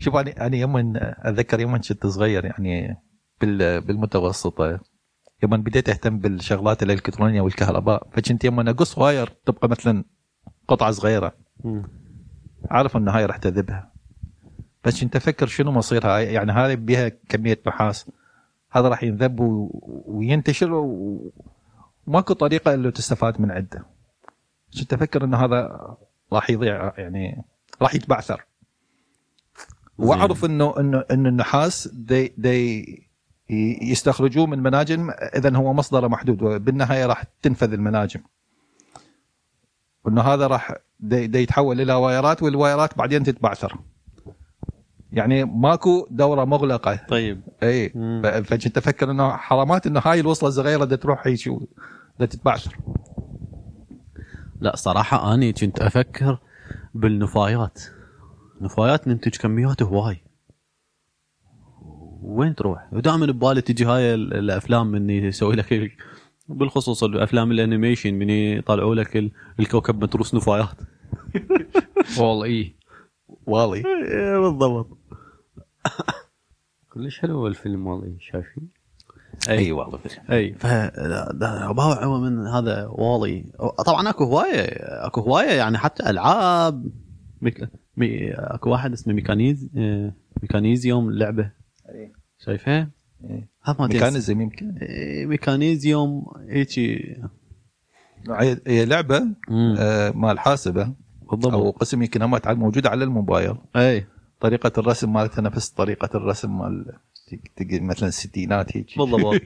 شوف أنا يوم أتذكر يوم كنت صغير يعني بالمتوسطة يوم بديت أهتم بالشغلات الإلكترونية والكهرباء، فكنت يوم أنا قص واير تبقى مثلا قطعة صغيرة عارف أن هاي راح تذبها، بس كنت أفكر شنو مصيرها، يعني هاي بيها كمية نحاس هذا راح ينذب وينتشر وماكو طريقة اللي تستفاد من عده. كنت أفكر أن هذا راح يضيع يعني راح يتبعثر، وأعرف إنه النحاس يستخرجوه من مناجم، إذن هو مصدره محدود وبالنهاية راح تنفذ المناجم، وإنه هذا راح يتحول إلى وايرات والوايرات بعدين تتبعثر، يعني ماكو دورة مغلقة. طيب إيه، فكنت أفكر إنه حرامات إنه هاي الوصلة الصغيرة ده تروح يشو ده تتبعثر. لا صراحة أنا كنت أفكر بالنفايات، نفايات ننتج كميات هواي وين تروح، ودائما ببالي تجي هاي الأفلام من يسوي لك، بالخصوص الأفلام الأنيميشن من يطلعوا لك الكوكب متروس نفايات. والله إيه والله بالضبط. كلش حلو الفيلم والله، شايفين؟ أي والله أي فباوع من هذا والله. طبعا أكو هواية يعني حتى ألعاب اكو واحد اسمه ميكانيزيوم لعبه شايفها ميكانيزم يمكن ميكانيزيوم هيجي هي لعبه مال حاسبه بالضبط، او قسم يمكن هم موجوده على الموبايل. اي طريقه الرسم مالتها نفس طريقه الرسم مال مثلا الستينات هيك بالضبط.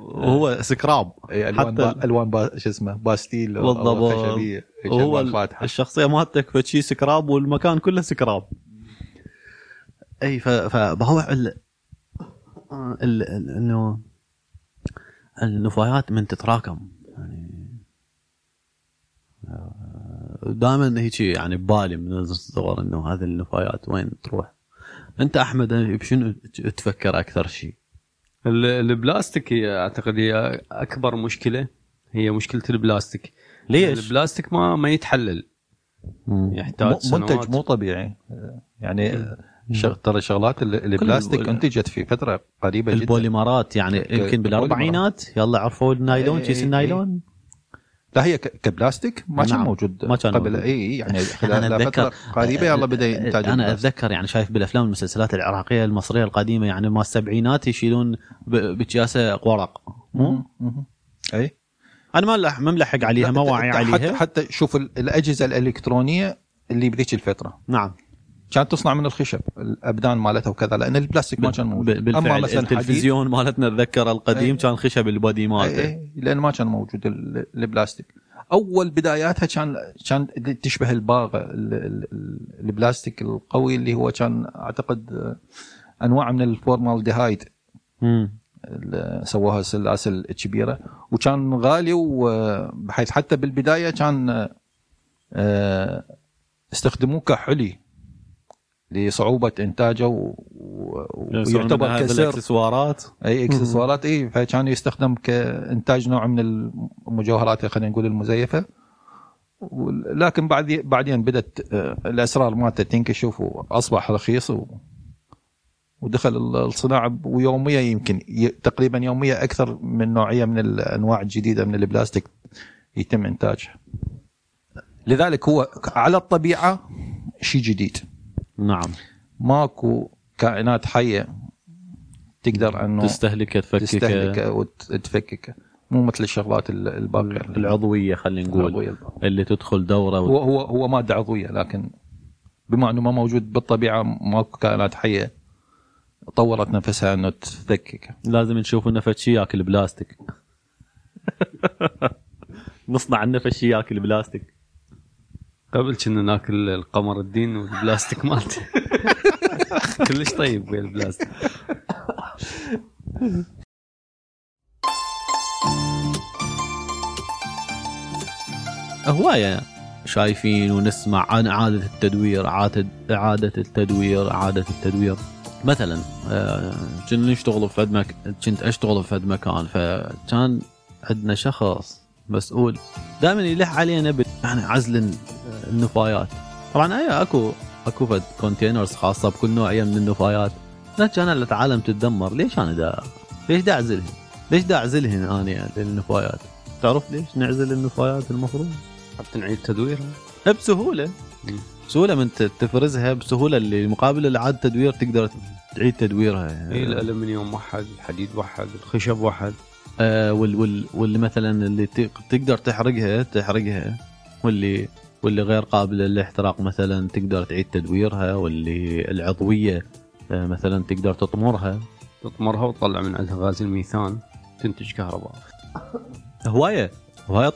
هو سكراب حتى الوان شو اسمه باستيل او خشبيه، هو الشخصيه مالتك فشي سكراب والمكان كله سكراب. اي فبهوع انه النفايات من تتراكم يعني دائما هيك يعني ببالي من الصغر انه هذه النفايات وين تروح. انت احمد بشنو تفكر اكثر شيء؟ البلاستيك هي اعتقد هي اكبر مشكله، هي مشكله البلاستيك. ليش البلاستيك ما يتحلل؟ يحتاج منتج مو طبيعي يعني. ترى شغلات البلاستيك انتجت في فتره قريبه جدا البوليمرات، يعني يمكن بالاربعينات يلا عرفوا النايلون. كيس النايلون لا هي كبلاستيك ما كان موجود قبل. اي يعني انا اتذكر قريبه يلا بدا ينتج. انا اتذكر يعني شايف بالافلام والمسلسلات العراقيه المصريه القديمه يعني ما السبعينات يشيلون بكياسه ورق. اي انا ما ملحق عليها، ما واعي عليها. حتى شوف الاجهزه الالكترونيه اللي بذيك الفتره نعم كانت تصنع من الخشب، الابدان مالتها وكذا، لان البلاستيك ما كان موجود. اما مثلا التلفزيون مالتنا نتذكر القديم كان خشب البادي مالته، لان ما كان موجود البلاستيك. اول بداياتها كان تشبه الباغه، البلاستيك القوي اللي هو كان اعتقد انواع من الفورمالديهايد سووها سلاسل كبيره وكان غالي، وبحيث حتى بالبدايه كان استخدموه كحلي لصعوبة إنتاجه ويعتبر كسر إكسسوارات. أي إكسسوارات إيه، فكان يستخدم كإنتاج نوع من المجوهرات خلينا نقول المزيفة، لكن بعدين بدأت الأسرار مالته تنكشف وأصبح رخيص ودخل الصناعة، ويوميا يمكن تقريبا يوميا أكثر من نوعية من الأنواع الجديدة من البلاستيك يتم إنتاجها. لذلك هو على الطبيعة شيء جديد. نعم ماكو كائنات حية تقدر أنه تستهلكها وتفككها، مو مثل الشغلات الباقية العضوية خلينا نقول اللي تدخل دورة هو مادة عضوية، لكن بما أنه ما موجود بالطبيعة ماكو كائنات حية طورت نفسها أنه تفككها. لازم نشوف النفشي يأكل بلاستيك. نصنع النفشي يأكل بلاستيك. قبل كنا ناكل القمر الدين والبلاستيك مالته. كلش طيب ويا البلاستيك. هواية شايفين ونسمع عن إعادة التدوير. مثلا كنا نشتغل في أدمك، كنت أشتغل في أدمكان، فكان عندنا شخص مسؤول دائما يلح علينا يعني عزل النفايات. طبعا اي اكو اكو كونتينرز خاصه بكل نوعيه من النفايات. نحكي انا للعالم تتدمر، ليش انا دا ليش دا اعزلهم؟ ليش دا اعزلهم انا للنفايات؟ تعرف ليش نعزل النفايات؟ المفروض حتى نعيد تدويرها بسهوله، سهوله من تفرزها بسهوله اللي مقابل العاد تدوير تقدر تعيد تدويرها. يعني إيه الالومنيوم وحد، الحديد وحد، الخشب وحد، واللي مثلا اللي تقدر تحرقها، واللي غير قابله للاحتراق مثلا تقدر تعيد تدويرها، واللي العضويه مثلا تقدر تطمرها وتطلع من عندها غاز الميثان تنتج كهرباء. هوايه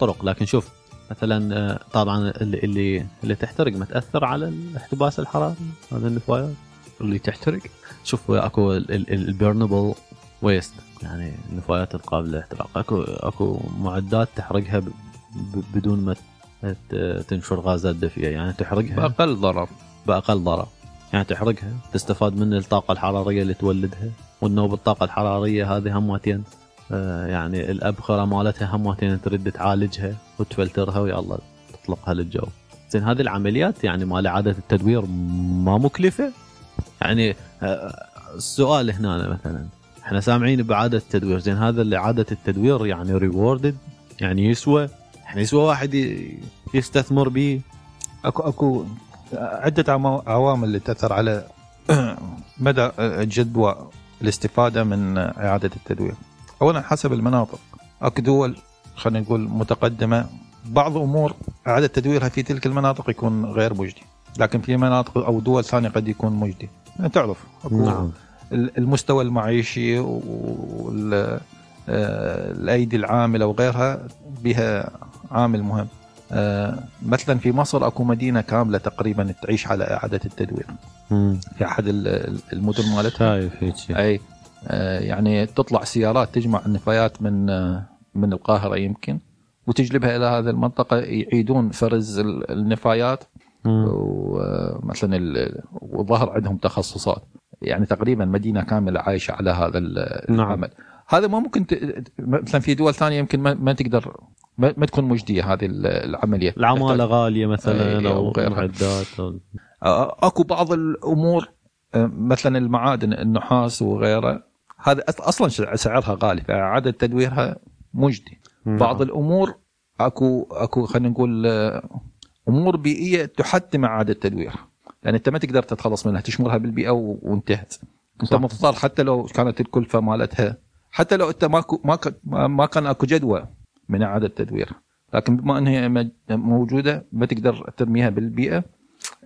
طرق. لكن شوف مثلا طبعا اللي تحترق ما تاثر على الاحتباس الحراري، هذا النفايات اللي تحترق. شوف اكو البيرنبل ويست، يعني النفايات القابله للاحتراق، اكو معدات تحرقها بدون ما تنشر غازات دفئه، يعني تحرقها باقل ضرر. يعني تحرقها تستفاد من الطاقه الحراريه اللي تولدها، والنوبه الطاقه الحراريه هذه همتين، يعني الأبخرة مالتها همتين ترد تعالجها وتفلترها ويا الله تطلقها للجو. زين هذه العمليات يعني مال إعادة التدوير ما مكلفة. يعني السؤال هنا مثلا احنا سامعين بإعادة التدوير، زين هذا اللي إعادة التدوير يعني ريوردد، يعني يسوى، يعني يسوى واحد يستثمر به. اكو عدة عوامل اللي تأثر على مدى جدوى الاستفادة من إعادة التدوير. أولا حسب المناطق، أكو دول خلينا نقول متقدمة بعض أمور إعادة تدويرها في تلك المناطق يكون غير مجدي، لكن في مناطق أو دول ثانية قد يكون مجدي. يعني تعرف نعم. المستوى المعيشي والأيدي العاملة وغيرها بها عامل مهم. مثلا في مصر أكو مدينة كاملة تقريبا تعيش على إعادة التدوير في أحد المدن مالتها. أي يعني تطلع سيارات تجمع النفايات من القاهرة يمكن وتجلبها إلى هذه المنطقة، يعيدون فرز النفايات، ومثلا وظهر عندهم تخصصات، يعني تقريبا مدينة كاملة عايشة على هذا العمل. هذا ما ممكن مثلا في دول ثانية يمكن ما تقدر، ما تكون مجدية هذه العملية، العمالة غالية مثلا أو معدات. أكو بعض الأمور مثلا المعادن النحاس وغيره، هذا أصلا سعرها غالي فإعادة تدويرها مجدي. بعض الأمور أكو خلينا نقول أمور بيئية تحتم إعادة تدويرها، يعني أنت ما تقدر تتخلص منها، تشمرها بالبيئة وانتهت. أنت مضطر حتى لو كانت الكلفة مالتها، حتى لو أنت ما كان أكو جدوى من إعادة تدويرها، لكن بما أنها موجودة ما تقدر ترميها بالبيئة،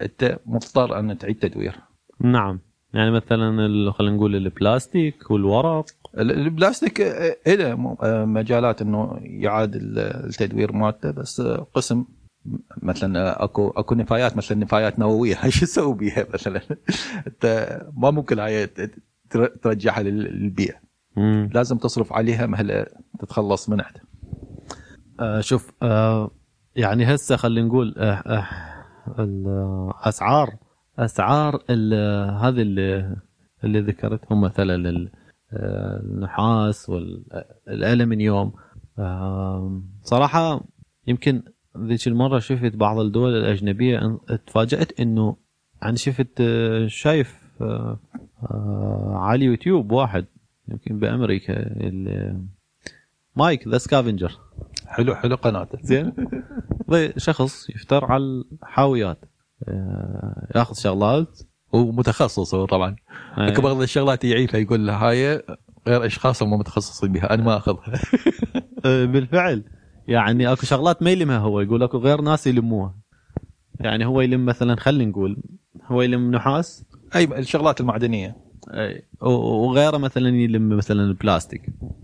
أنت مضطر أن تعيد تدويرها. نعم، يعني مثلا خلينا نقول البلاستيك والورق. البلاستيك إلى مجالات انه يعاد التدوير مالته، بس قسم مثلا اكو نفايات مثلا نفايات نوويه، ايش تسوي بها مثلا؟ انت ما ممكن هي ترجعها للبيئه، لازم تصرف عليها مهله تتخلص منها. شوف يعني هسه خلينا نقول أسعار هذه اللي ذكرتهم مثلا النحاس والألمنيوم، صراحة يمكن ذيك المرة شفت بعض الدول الأجنبية اتفاجأت إنه يعني شايف على يوتيوب واحد يمكن بأمريكا مايك ذا سكافنجر. حلو قناته زين. شخص يفتر على الحاويات، ياخذ شغلات ومتخصص هو طبعا. اكبر من الشغلات يعيفها يقول لها هاي غير اشخاص هم متخصصين بها، انا ما اخذها. بالفعل يعني اكو شغلات ما يلمها هو، يقول اكو غير ناس يلموها. يعني هو يلم مثلا خلينا نقول هو يلم نحاس، اي الشغلات المعدنيه، اي وغيره مثلا يلم مثلا البلاستيك،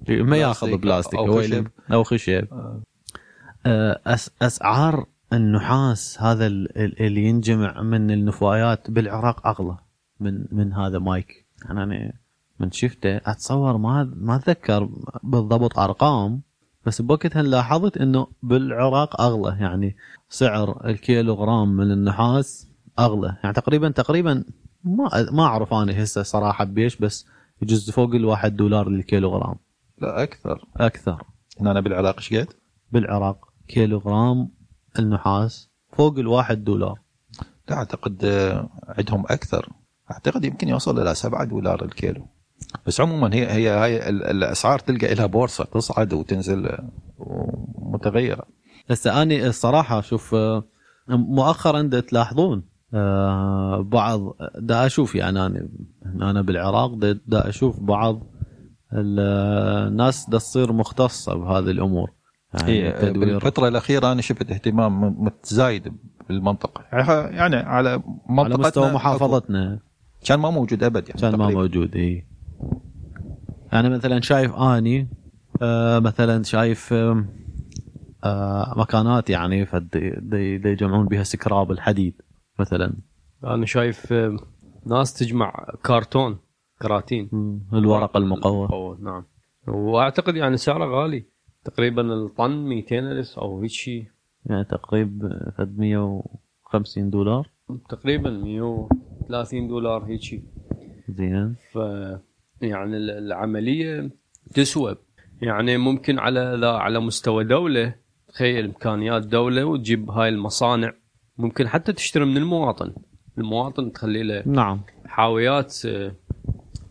ما ياخذ بلاستيك هو يلم او خشب. اسعار النحاس هذا اللي ينجمع من النفايات بالعراق اغلى من هذا مايك. انا من شفته اتصور ما اتذكر بالضبط ارقام، بس بوقتها لاحظت انه بالعراق اغلى، يعني سعر الكيلوغرام من النحاس اغلى، يعني تقريبا ما اعرف انا هسه صراحه بيش، بس يجوز فوق $1 للكيلوغرام. لا اكثر هنا. انا بالعراق ايش قد؟ بالعراق كيلوغرام النحاس فوق $1. لا أعتقد عندهم أكثر، أعتقد يمكن يوصل إلى $7 الكيلو. بس عموما هي الأسعار تلقى لها بورصة تصعد وتنزل ومتغيرة. هسه أنا الصراحة شوف مؤخرا دا تلاحظون بعض دا أشوف، يعني أنا بالعراق دا أشوف بعض الناس دا تصير مختصة بهذه الأمور. يعني بالفترة الأخيرة أنا شفت اهتمام متزايد بالمنطقة، يعني على منطقتنا، على مستوى محافظتنا كان ما موجود أبد، يعني كان ما موجود. إيه يعني مثلا شايف آني مثلا شايف مكانات يعني دي يجمعون بها سكراب الحديد مثلا. أنا شايف ناس تجمع كراتين الورق المقوى. نعم، وأعتقد يعني سعره غالي، تقريبا الطن $200 أو هيك شيء، يعني تقريبا $150 تقريبا $130 هيك شيء. زين، يعني العملية تسوى، يعني ممكن على مستوى دولة، تخيل إمكانيات دولة وتجيب هاي المصانع، ممكن حتى تشتري من المواطن تخلي له نعم حاويات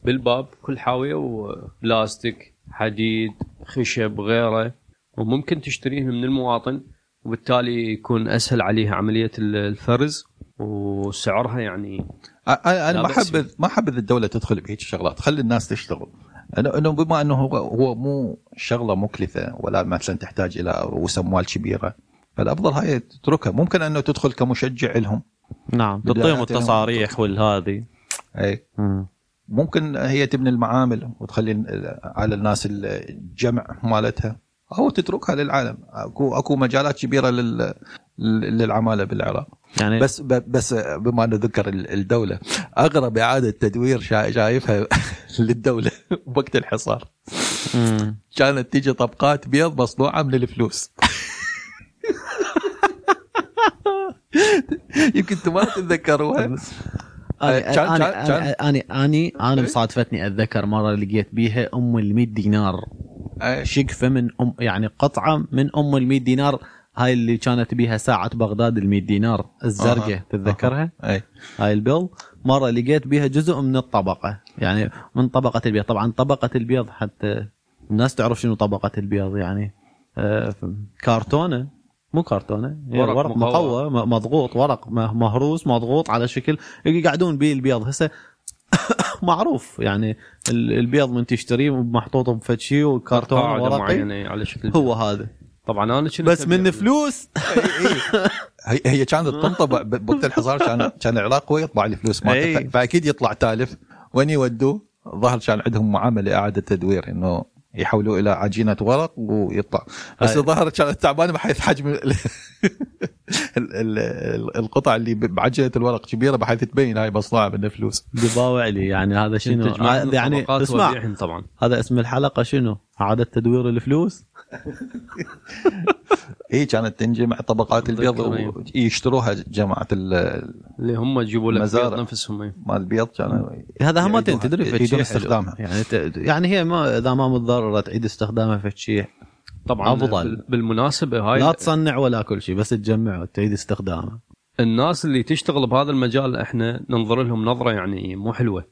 بالباب، كل حاوية وبلاستيك حديد خشب غيره، وممكن تشتريه من المواطن، وبالتالي يكون أسهل عليها عملية الفرز وسعرها. يعني أنا ما حبذ الدولة تدخل بهيك شغلات، خلي الناس تشتغل، أنه بما أنه هو مو شغلة مكلفة ولا مثلا تحتاج إلى رؤوس أموال كبيرة، فالأفضل هاي تتركها. ممكن أنه تدخل كمشجع لهم، نعم، تعطيهم التصاريح والهذه. أي ممكن هي تبني المعامل وتخلي على الناس الجمع مالتها، أو تتركها للعالم. أكو مجالات كبيرة للعمالة بالعراق يعني. بس بما نذكر الدولة، أغرب إعادة تدوير شايفها للدولة وقت الحصار، كانت تيجي طبقات بيض مصنوعة من الفلوس. يمكن ما تتذكروها. أنا مصادفتني أتذكر مرة لقيت بيها أم $100 شقفة من يعني قطعة من أم $100، هاي اللي كانت بيها ساعة بغداد $100 الزرقة، تتذكرها؟ هاي البيل مرة لقيت بيها جزء من الطبقة، يعني من طبقة البيض. طبعا طبقة البيض حتى الناس تعرف شنو طبقة البيض، يعني كرتونة، مو كرتونة، ورق مقوى مضغوط، ورق مهروس مضغوط على شكل يقعدون بيه البيض. هسه معروف يعني البيض من تشتريه محطوط بفتشي وكرتون ورقي على شكل هو هذا. طبعا انا بس من فلوس. هي كانت تنطبع بوقت الحصار، كان العراق هو يطبع الفلوس مالته، فاكيد يطلع تالف وين يودوه. ظهر كان عندهم معامله اعاده تدوير، انه يحولوا الى عجينه ورق ويطلع، بس ظهر كانت تعبانه بحيث حجم القطع اللي بعجينه الورق كبيره بحيث تبين هاي مصنوعه من الفلوس. دباوع لي يعني هذا شنو يعني؟ اسمع، طبعا هذا اسم الحلقه شنو؟ اعاده تدوير الفلوس. ايه كانت تنجمع طبقات البيض ويشتروها جماعه اللي هم يجيبوا لك البيض نفسهم، ما البيض كانوا هذا هم تدري في استخدامها، يعني هي ما اذا ما متضرره تعيد استخدامها في شيء. طبعا أفضل. بالمناسبه هاي لا تصنع ولا كل شيء، بس تجمع وتعيد استخدامها. الناس اللي تشتغل بهذا المجال احنا ننظر لهم نظره يعني مو حلوه،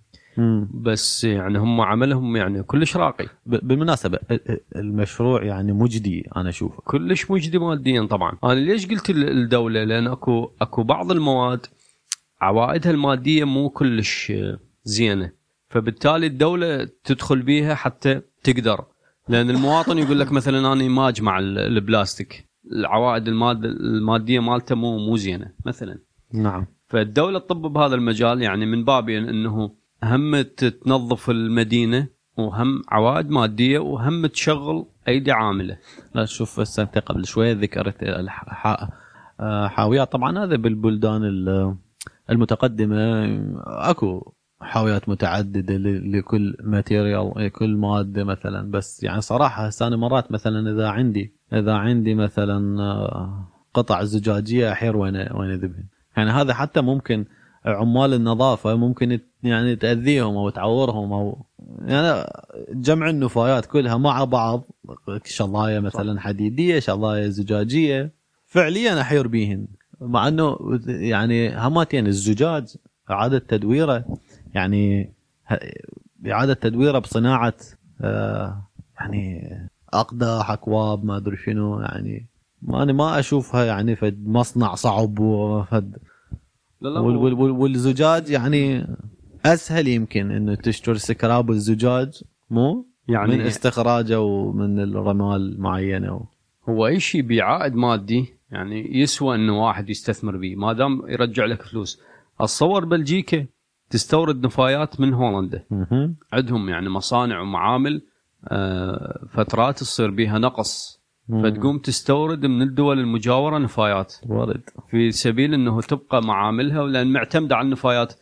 بس يعني هم عملهم يعني كلش راقي. بالمناسبة المشروع يعني مجدي، أنا أشوفه كلش مجدي ماديا. طبعا أنا ليش قلت الدولة؟ لأن أكو بعض المواد عوائدها المادية مو كلش زينة، فبالتالي الدولة تدخل بيها حتى تقدر، لأن المواطن يقول لك مثلا أنا ما أجمع البلاستيك، العوائد المادية مالته مو زينة مثلا. نعم، فالدولة تطب بهذا المجال، يعني من باب أنه هم تنظف المدينة، وهم عوائد مادية، وهم تشغل أيدي عاملة. لا شوف، السنة قبل شوية ذكرت حاويات. طبعا هذا بالبلدان المتقدمة أكو حاويات متعددة لكل ماتيريال، كل مادة مثلا. بس يعني صراحة أنا مرات مثلا إذا عندي مثلا قطع زجاجية أحير وين أذبهن، يعني هذا حتى ممكن عمال النظافة ممكن يعني تأذيهم أو تعورهم، أو يعني جمع النفايات كلها مع بعض، شظايا مثلا حديدية، شظايا زجاجية، فعليا أحير بيهن. مع انه يعني همات يعني الزجاج اعاده تدويره يعني اعاده تدويره بصناعه يعني اقداح اكواب ما ادري شنو يعني ما انا ما اشوفها يعني في مصنع صعب وفد والزجاج يعني اسهل يمكن انه تشتري سكراب الزجاج مو يعني من استخراجه ومن الرمال معينه هو اي شيء بعائد مادي يعني يسوى انه واحد يستثمر به ما دام يرجع لك فلوس. الصور بلجيكا تستورد نفايات من هولندا عندهم يعني مصانع ومعامل فترات تصير بها نقص فتقوم تستورد من الدول المجاورة نفايات وارد في سبيل انه تبقى معاملها لان معتمدة على النفايات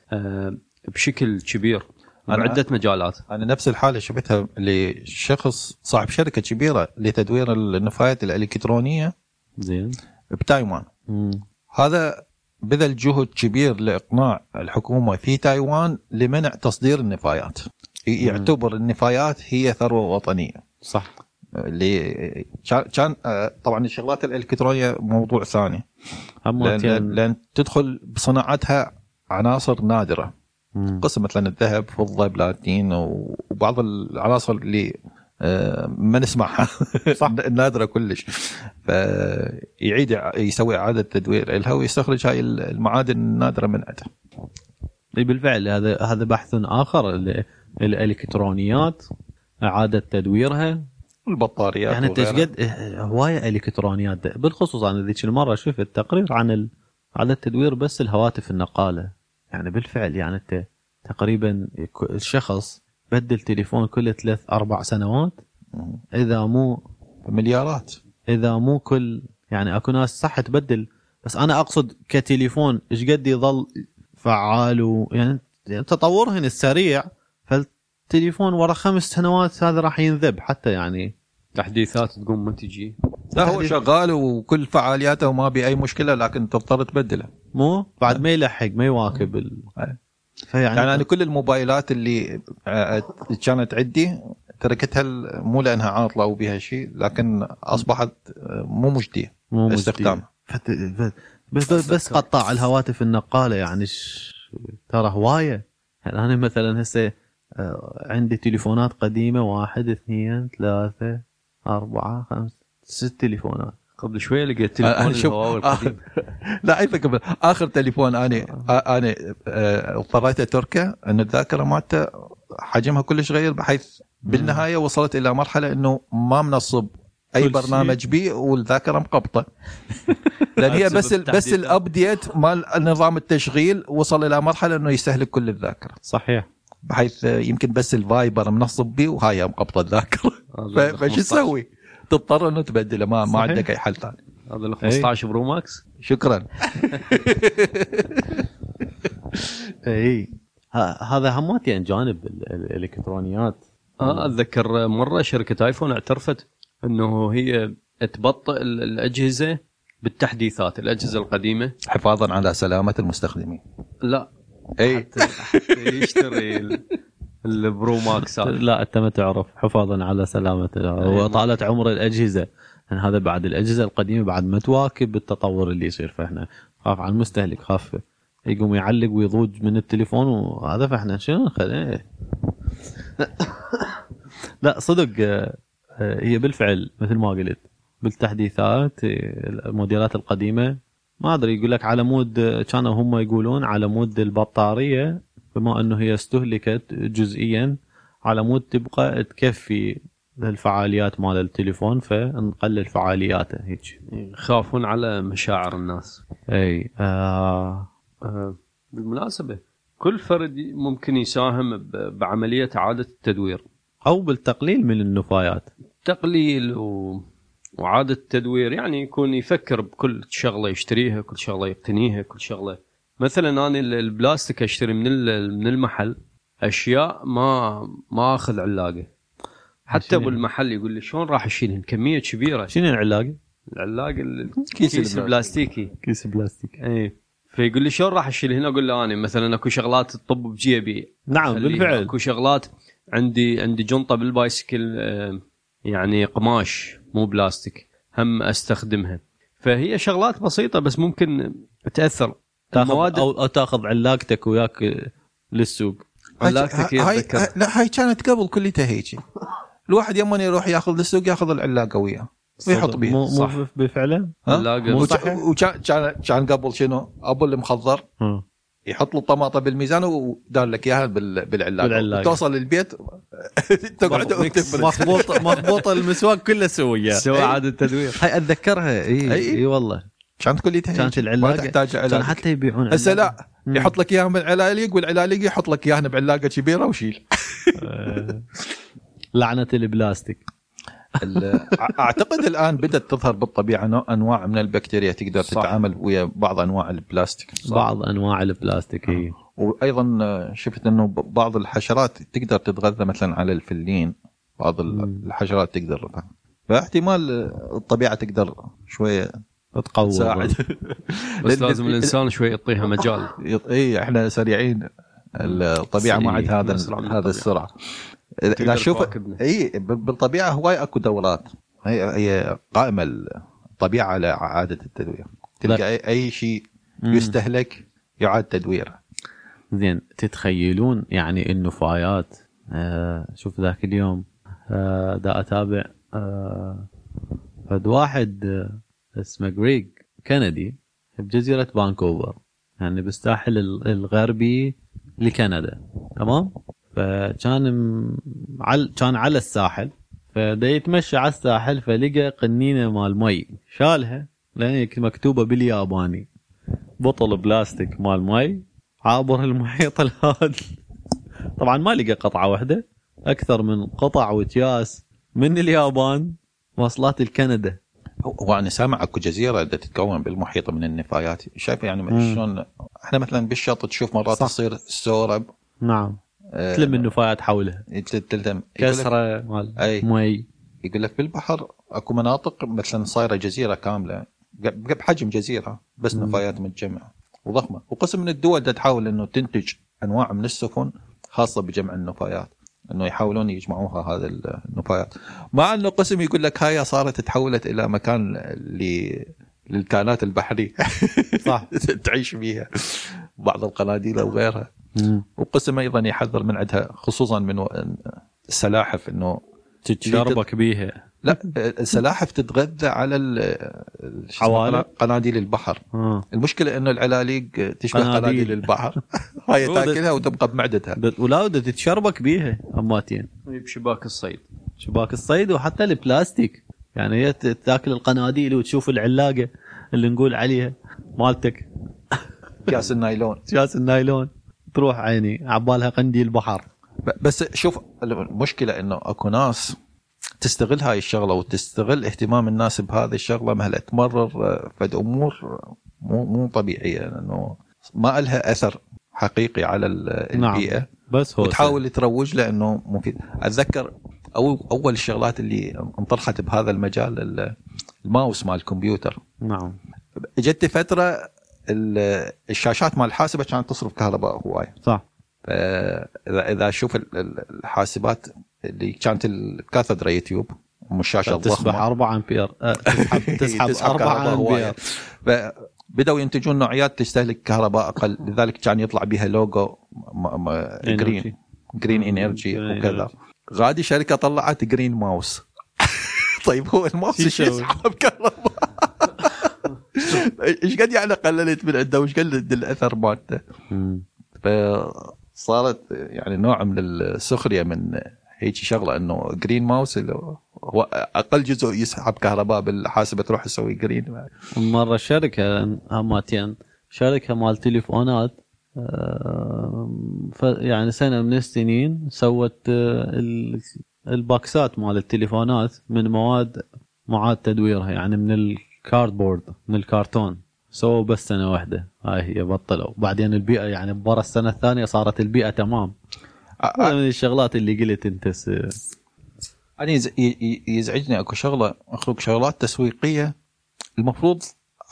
بشكل كبير على عدة مجالات. أنا نفس الحالة شبتها لشخص صاحب شركة كبيرة لتدوير النفايات الإلكترونية زين بتايوان. هذا بذل جهد كبير لإقناع الحكومة في تايوان لمنع تصدير النفايات. يعتبر النفايات هي ثروة وطنية. صح. اللي كان طبعا الشغلات الإلكترونية موضوع ثاني. لأن تدخل بصناعتها عناصر نادرة. قسم مثلا الذهب فضة بلاتين وبعض العناصر اللي ما نسمعها صح نادرة كلش فيعيد يسوي إعادة تدوير لها ويستخرج هاي المعادن النادرة من عندها. بالفعل هذا بحث آخر الإلكترونيات إعادة تدويرها البطاريات يعني تجد هواية إلكترونيات بالخصوص أنا ذيك المرة شفت تقرير عن إعادة تدوير بس الهواتف النقالة يعني بالفعل يعني أنت تقريبا الشخص بدل تليفون كل 3-4 سنوات إذا مو مليارات إذا مو كل يعني أكو ناس صح تبدل بس أنا أقصد كتليفون إيش قد يظل فعال ويعني تطورهن السريع فالتليفون ورا 5 سنوات هذا راح ينذب حتى يعني تحديثات تقوم ما تجي لا هو شغال وكل فعالياته وما بأي مشكلة لكن تضطر تبدله مو بعد ما يلحق ما يواكب يعني أنا كل الموبايلات اللي كانت عندي تركتها مو لأنها عاطلة أو بها شيء لكن أصبحت مو مجدية استخدامها بس قطع الهواتف النقالة يعني ترى هواية يعني أنا مثلا هسه عندي تليفونات قديمة 1 2 3 4 5 6 تليفونات قبل شوية لقيت تليفون الهواوي القديم لا عيفة قبل آخر تليفون أنا اضطريته تركه أن الذاكرة مالته حجمها كلش غير بحيث بالنهاية وصلت إلى مرحلة أنه ما منصب أي برنامج بيه والذاكرة مقبطة لأن هي بس الأبديت مال نظام التشغيل وصل إلى مرحلة أنه يستهلك كل الذاكرة صحيح بحيث يمكن بس الفايبر منصب بيه وهاي مقبطة الذاكرة فايش تسوي تضطر انه تبدله ما عندك اي حل ثاني هذا ال 15 برو ماكس شكرا اي هذا همات يعني جانب الالكترونيات اتذكر مره شركه ايفون اعترفت انه هي تبطئ الاجهزه بالتحديثات الاجهزه القديمه حفاظا على سلامه المستخدمين لا اي حتى يشتري البرو ماكس لا انت ما تعرف حفاظا على سلامته وطالة عمر الاجهزه يعني هذا بعد الاجهزه القديمه بعد ما تواكب التطور اللي يصير فاحنا خاف على المستهلك خاف يقوم يعلق ويضوج من التليفون وهذا فاحنا شنو خليه لا صدق هي بالفعل مثل ما قلت بالتحديثات الموديلات القديمه ما ادري يقول لك على مود كانوا هم يقولون على مود البطاريه بما أنه هي استهلكت جزئياً على مود تبقى تكفي الفعاليات مال التليفون فنقلل فعالياته هيك يخافون على مشاعر الناس أي بالمناسبة كل فرد ممكن يساهم بعملية إعادة التدوير أو بالتقليل من النفايات تقليل وإعادة التدوير يعني يكون يفكر بكل شغلة يشتريها كل شغلة يقتنيها كل شغلة مثلا أنا البلاستيك أشتري من المحل أشياء ما أخذ علاقة حتى بالمحل يقول لي شون راح أشيلهن كمية كبيرة شنو العلاقة الكيس البلاستيكي كيس بلاستيكي إيه فيقول لي شون راح أشيلهن أقول له أنا مثلا أكو شغلات الطب بجيبي نعم بالفعل أكو شغلات عندي جنطة بالبايسكل يعني قماش مو بلاستيك هم أستخدمها فهي شغلات بسيطة بس ممكن تأثر تاخذ أو تأخذ علاقتك وياك للسوق. علاقتك لا هاي كانت قبل كل تهيجي الواحد يمن يروح يأخذ للسوق يأخذ العلاقة وياه ويحط بيه مو بفعله كان قبل شنو أبو اللي مخضر يحط له طماطة بالميزان ودار لك إياها بالعلاقة توصل البيت تقعد مضبوطة المسواك كله سوية سوى عادة التدوير هاي أتذكرها إيه والله كانت كل كانت العلاقة كان حتى يبيعون هسه لا يحط لك إياها بالعلاقة والعلاقة يحط لك إياها بعلاقة كبيرة وشيل لعنة البلاستيك. أعتقد الآن بدأت تظهر بالطبيعة أنواع من البكتيريا تقدر صح. تتعامل ويا بعض أنواع البلاستيك صح. بعض أنواع البلاستيك هي وأيضا شفت أنه بعض الحشرات تقدر تتغذى مثلا على الفلين بعض الحشرات تقدر فاحتمال الطبيعة تقدر شوية تقوى بس لازم الإنسان شوية يعطيها مجال إيه إحنا سريعين الطبيعة ما عاد هذا السرعة لا شوف اي بالطبيعه هواي اكو دورات هي قائمه الطبيعه على اعاده التدوير تلقى اي شيء يستهلك يعاد تدويره زين تتخيلون يعني النفايات شوف ذاك اليوم دا اتابع فد واحد اسمه غريغ كندي بجزيره فانكوفر يعني بالساحل الغربي لكندا تمام كان على الساحل فده يتمشى على الساحل فلقى قنينة مال مي شالها لأن مكتوبة بالياباني بطل بلاستيك مال مي عابر المحيط الهادئ طبعا ما لقى قطعة واحدة أكثر من قطع وأكياس من اليابان وصلت الكندا وأنا سامع أكو جزيرة تتكون بالمحيط من النفايات شايفة يعني شلون إحنا مثلا بالشط تشوف مرات تصير سورب نعم تلم النفايات حولها تلتم كسرة مال مي يقول لك بالبحر اكو مناطق مثلا صايره جزيره كامله بحجم جزيره بس نفايات متجمعه وضخمه وقسم من الدول دا تحاول انه تنتج انواع من السفن خاصه بجمع النفايات انه يحاولون يجمعوها هذا النفايات مع انه قسم يقول لك هاي صارت تحولت الى مكان للكائنات البحريه صح تعيش بيها بعض القناديل وغيرها وقسم أيضا يحذر من عدها خصوصا من السلاحف إنه تشربك بيها لا السلاحف تتغذى على قناديل البحر المشكلة إنه العلاليق تشبه قناديل البحر هاي تاكلها وتبقى بمعدتها ولاودة تتشربك بيها أماتين بشباك الصيد شباك الصيد وحتى البلاستيك يعني هي تاكل القناديل وتشوف العلاقة اللي نقول عليها مالتك كاس النايلون كاس النايلون تروح عيني عبالها قنديل البحر بس شوف المشكلة إنه أكو ناس تستغل هاي الشغلة وتستغل اهتمام الناس بهذه الشغلة مهلا تمرر فد أمور مو طبيعية إنه ما لها أثر حقيقي على البيئة نعم. بس هو وتحاول تروج له إنه مفيد أتذكر أول الشغلات اللي انطرحت بهذا المجال الماوس مع الكمبيوتر نعم جت فترة الشاشات مال الحاسبه كانت تصرف كهرباء هواي صح اذا اشوف الحاسبات اللي كانت الكاثدرا يوتيوب مش شاشه ضخمه تسحب 4 امبير تسحب 4 امبير بداوا ينتجون نوعيات تستهلك كهرباء اقل لذلك كان يطلع بها لوجو جرين انرجي وكذا غادي شركه طلعت جرين ماوس طيب هو الماوس يسحب كهرباء إيش قد يعني قللت من عنده وإيش قلت الأثر مالته فصارت يعني نوع من السخرية من هيك شغلة إنه جرين ماوس هو أقل جزء يسحب كهرباء بالحاسبة تروح تسوي جرين مرة شركة هماتين شركة مال تليفونات يعني سنة من السنين سوت الباكسات مال التليفونات من مواد معاد تدويرها يعني من كاردبورد من الكرتون سووا بس سنة واحدة هاي هي بطلوا بعدين البيئة يعني برا السنة الثانية صارت البيئة تمام هذا من الشغلات اللي قلت انت أنا يزعجني أكو شغلة أخرج شغلات تسويقية المفروض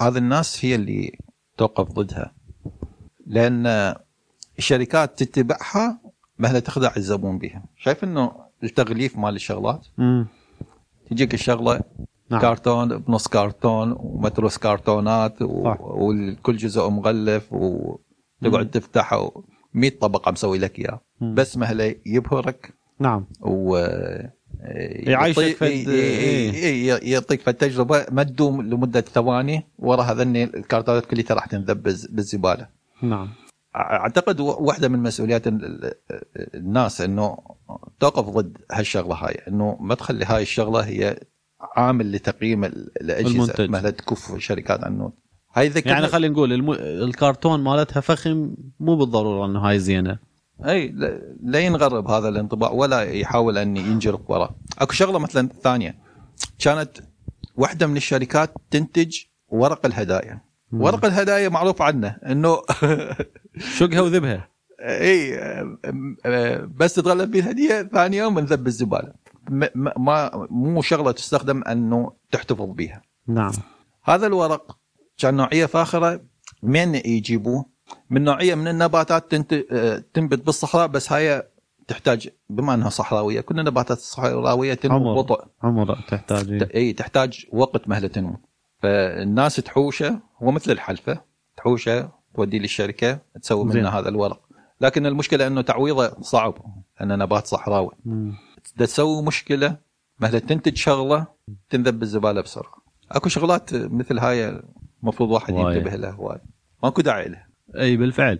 هذا الناس هي اللي توقف ضدها لأن الشركات تتبعها مهلا تخدع الزبون بها شايف إنه التغليف مال الشغلات تجيك الشغلة نعم. كارتون بنص كارتون ومتروس كارتونات وكل جزء مغلف وتقعد تفتحه 100 طبقة مسوي لك إياه بس مهله يبهرك. نعم. يعيشك يعطيك في التجربة ما تدوم لمدة ثواني، ورا هذن الكارتونات كلها راح تنذب بالزبالة. نعم. أعتقد واحدة من مسؤوليات الناس إنه توقف ضد هالشغلة هاي، إنه ما تخلي هاي الشغلة هي عامل لتقييم الأجهزة مهلة تكف شركات عنه. يعني خلينا نقول الكرتون مالتها فخم، مو بالضرورة إنه هاي زينة. أي لا ينغرب هذا الانطباع ولا يحاول أن ينجرف وراء. أكو شغلة مثلا ثانية، كانت واحدة من الشركات تنتج ورق الهدايا. ورق الهدايا معروف عنه إنه شقها وذبها. أي بس تتغلب بالهدية ثاني يوم نذب الزبالة. ما مو شغلة تستخدم أنه تحتفظ بها. نعم. هذا الورق كان نوعية فاخرة، من يجيبوه من نوعية من النباتات تنبت بالصحراء، بس هي تحتاج بما أنها صحراوية، كل النباتات الصحراوية تنمو بطء، عمر تحتاج تحتاج وقت مهلة تنمو. فالناس تحوشه، هو مثل الحلفة، تحوشه تودي للشركة تسوي منها هذا الورق، لكن المشكلة أنه تعويضه صعب أنه نبات صحراوي. تسوي مشكلة مهلة تنتج شغلة تنذب بالزبالة بسرعة. أكو شغلات مثل هاي مفروض واحد ينتبه لها هواي، ماكو داعي له. أي بالفعل.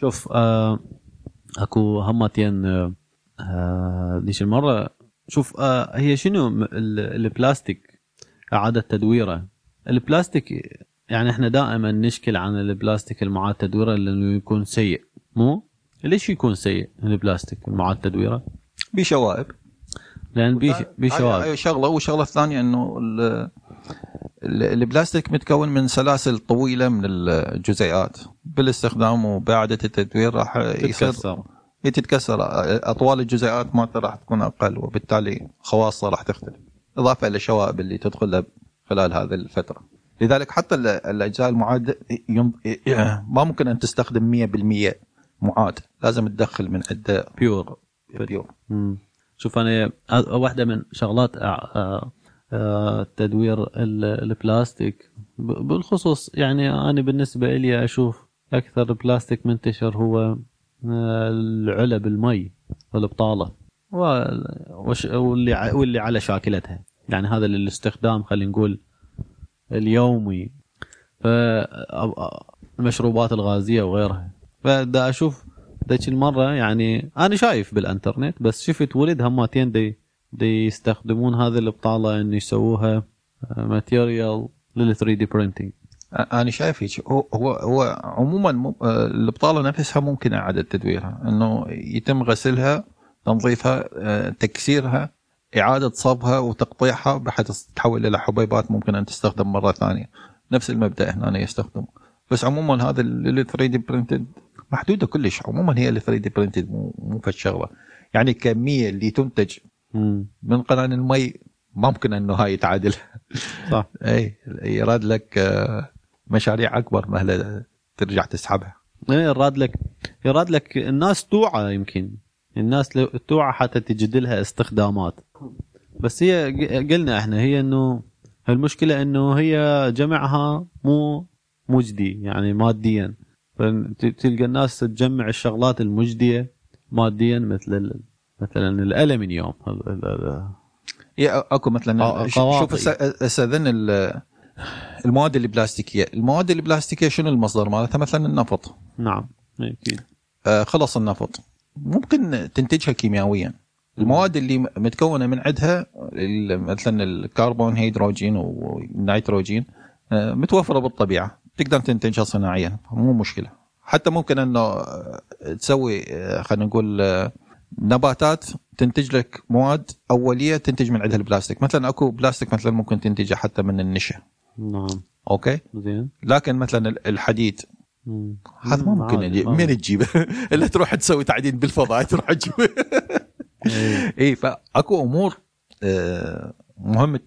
شوف أكو همتين ليش المرة. شوف هي شنو البلاستيك إعادة تدويره. البلاستيك يعني إحنا دائما نشكل عن البلاستيك المعاد تدويره لأنه يكون سيء. مو ليش يكون سيء البلاستيك المعاد تدويره؟ بشوائب، لأن بشوائب شغلة. وشغلة الثانية أنه البلاستيك متكون من سلاسل طويلة من الجزيئات، بالاستخدام وبعدة التدوير راح يتكسر أطوال الجزيئات، ما راح تكون أقل، وبالتالي خواصها راح تختلف، إضافة إلى الشوائب اللي تدخلها خلال هذه الفترة. لذلك حتى الأجزاء المعادة ما ممكن أن تستخدم 100% معاد، لازم تدخل من عدة بيور. شوف أنا واحدة من شغلات تدوير البلاستيك بالخصوص، يعني أنا بالنسبة لي أشوف أكثر بلاستيك منتشر هو العلب المي والبطالة واللي على شاكلتها، يعني هذا للاستخدام خلينا نقول اليومي، فالمشروبات الغازية وغيرها. فدا أشوف ذيك المرة، يعني أنا شايف بالإنترنت، بس شفت ولد هماتين دي يستخدمون هذه البطالة إن يسووها ماتيريال لل 3D printing. أنا شايف هيك. هو عموما البطالة نفسها ممكن إعادة تدويرها، إنه يتم غسلها، تنظيفها، تكسيرها، إعادة صبها وتقطيعها بحيث تتحول إلى حبيبات ممكن أن تستخدم مرة ثانية. نفس المبدأ هنا يستخدم، بس عموما هذا لل 3D printed محدودة كلش. عموما هي ال 3D printed مو فشغلة، يعني الكمية اللي تنتج من قنان المي ممكن أنه هاي يتعادل. صح. أي يراد لك مشاريع أكبر مهلة ترجع تسحبها. يراد لك الناس توعى، يمكن الناس توعى حتى تجد لها استخدامات. بس هي قلنا إحنا هي إنه المشكلة إنه هي جمعها مو مجدي، يعني ماديا. تلقى الناس تجمع الشغلات المجدية ماديا، مثلا الألمنيوم. أكو مثلا شوف أسذن المواد البلاستيكية. المواد البلاستيكية شنو المصدر مالتها؟ مثلا النفط. نعم أكيد. خلص النفط ممكن تنتجها كيميائيا. المواد اللي متكونة من عدها مثلا الكربون هيدروجين والنيتروجين متوفرة بالطبيعة، تقدر تنتجها صناعيا، مو مشكلة. حتى ممكن أنه تسوي خلينا نقول نباتات تنتج لك مواد أولية تنتج من عندها البلاستيك. مثلا أكو بلاستيك مثلا ممكن تنتجه حتى من النشا. نعم. أوكي. زين. لكن مثلا الحديد هذا ما ممكن من تجيبه إلا تروح تسوي تعدين بالفضاء، تروح تجيبه. إيه. فأكو أمور مهمة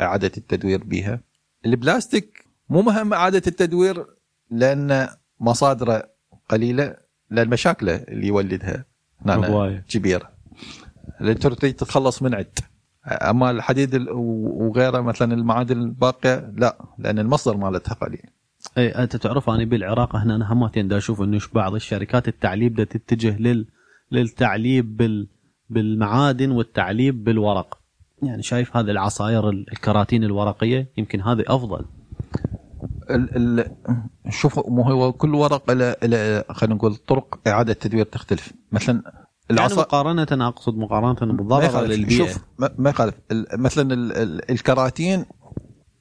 إعادة التدوير بها. البلاستيك مو مهم إعادة التدوير لأن مصادره قليلة، لأن مشاكله اللي يولدها كبيرة، اللي تريد تتخلص من عد اما الحديد وغيره مثلا المعادن الباقيه لا، لان المصدر مالتها قليل. اي انت تعرف اني بالعراق هنا انا همتين دا اشوف انه بعض الشركات التعليب دا تتجه للتعليب بالمعادن والتعليب بالورق. يعني شايف هذه العصائر الكراتين الورقيه، يمكن هذه افضل. شوف هو كل ورق الى خلينا نقول طرق اعاده تدوير تختلف. مثلا العصا يعني مقارنه، اقصد مقارنه بالضرر للبيئه. شوف ما يخالف مثلا الكراتين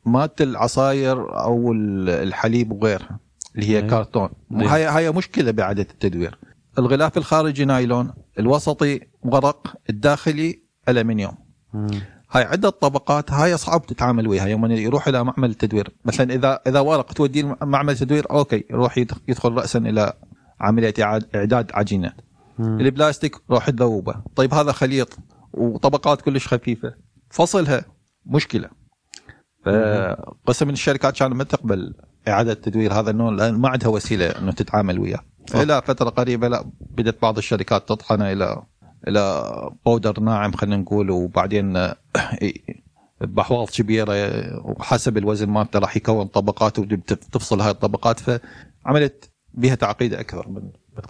مات العصائر او الحليب وغيرها اللي هي كرتون، هي مشكله باعاده التدوير. الغلاف الخارجي نايلون، الوسطي ورق، الداخلي ألمنيوم. هاي عدة طبقات، هاي صعب تتعامل وياها يوم يروح إلى معمل التدوير. مثلا إذا ورق تودي معمل التدوير أوكي، روح يدخل رأسا إلى عملية إعداد عجينات. البلاستيك روح تذوبه. طيب هذا خليط وطبقات كلش خفيفة، فصلها مشكلة. قسم من الشركات كانت ما تقبل إعادة تدوير هذا النوع لأن ما عندها وسيلة إنه تتعامل وياه. إلى فترة قريبة لا، بدأت بعض الشركات تطحنه إلى بودر ناعم خلينا نقول، وبعدين بحواض كبيرة وحسب الوزن مالته راح يكون طبقات وتفصل هاي الطبقات، فعملت بها تعقيد أكثر من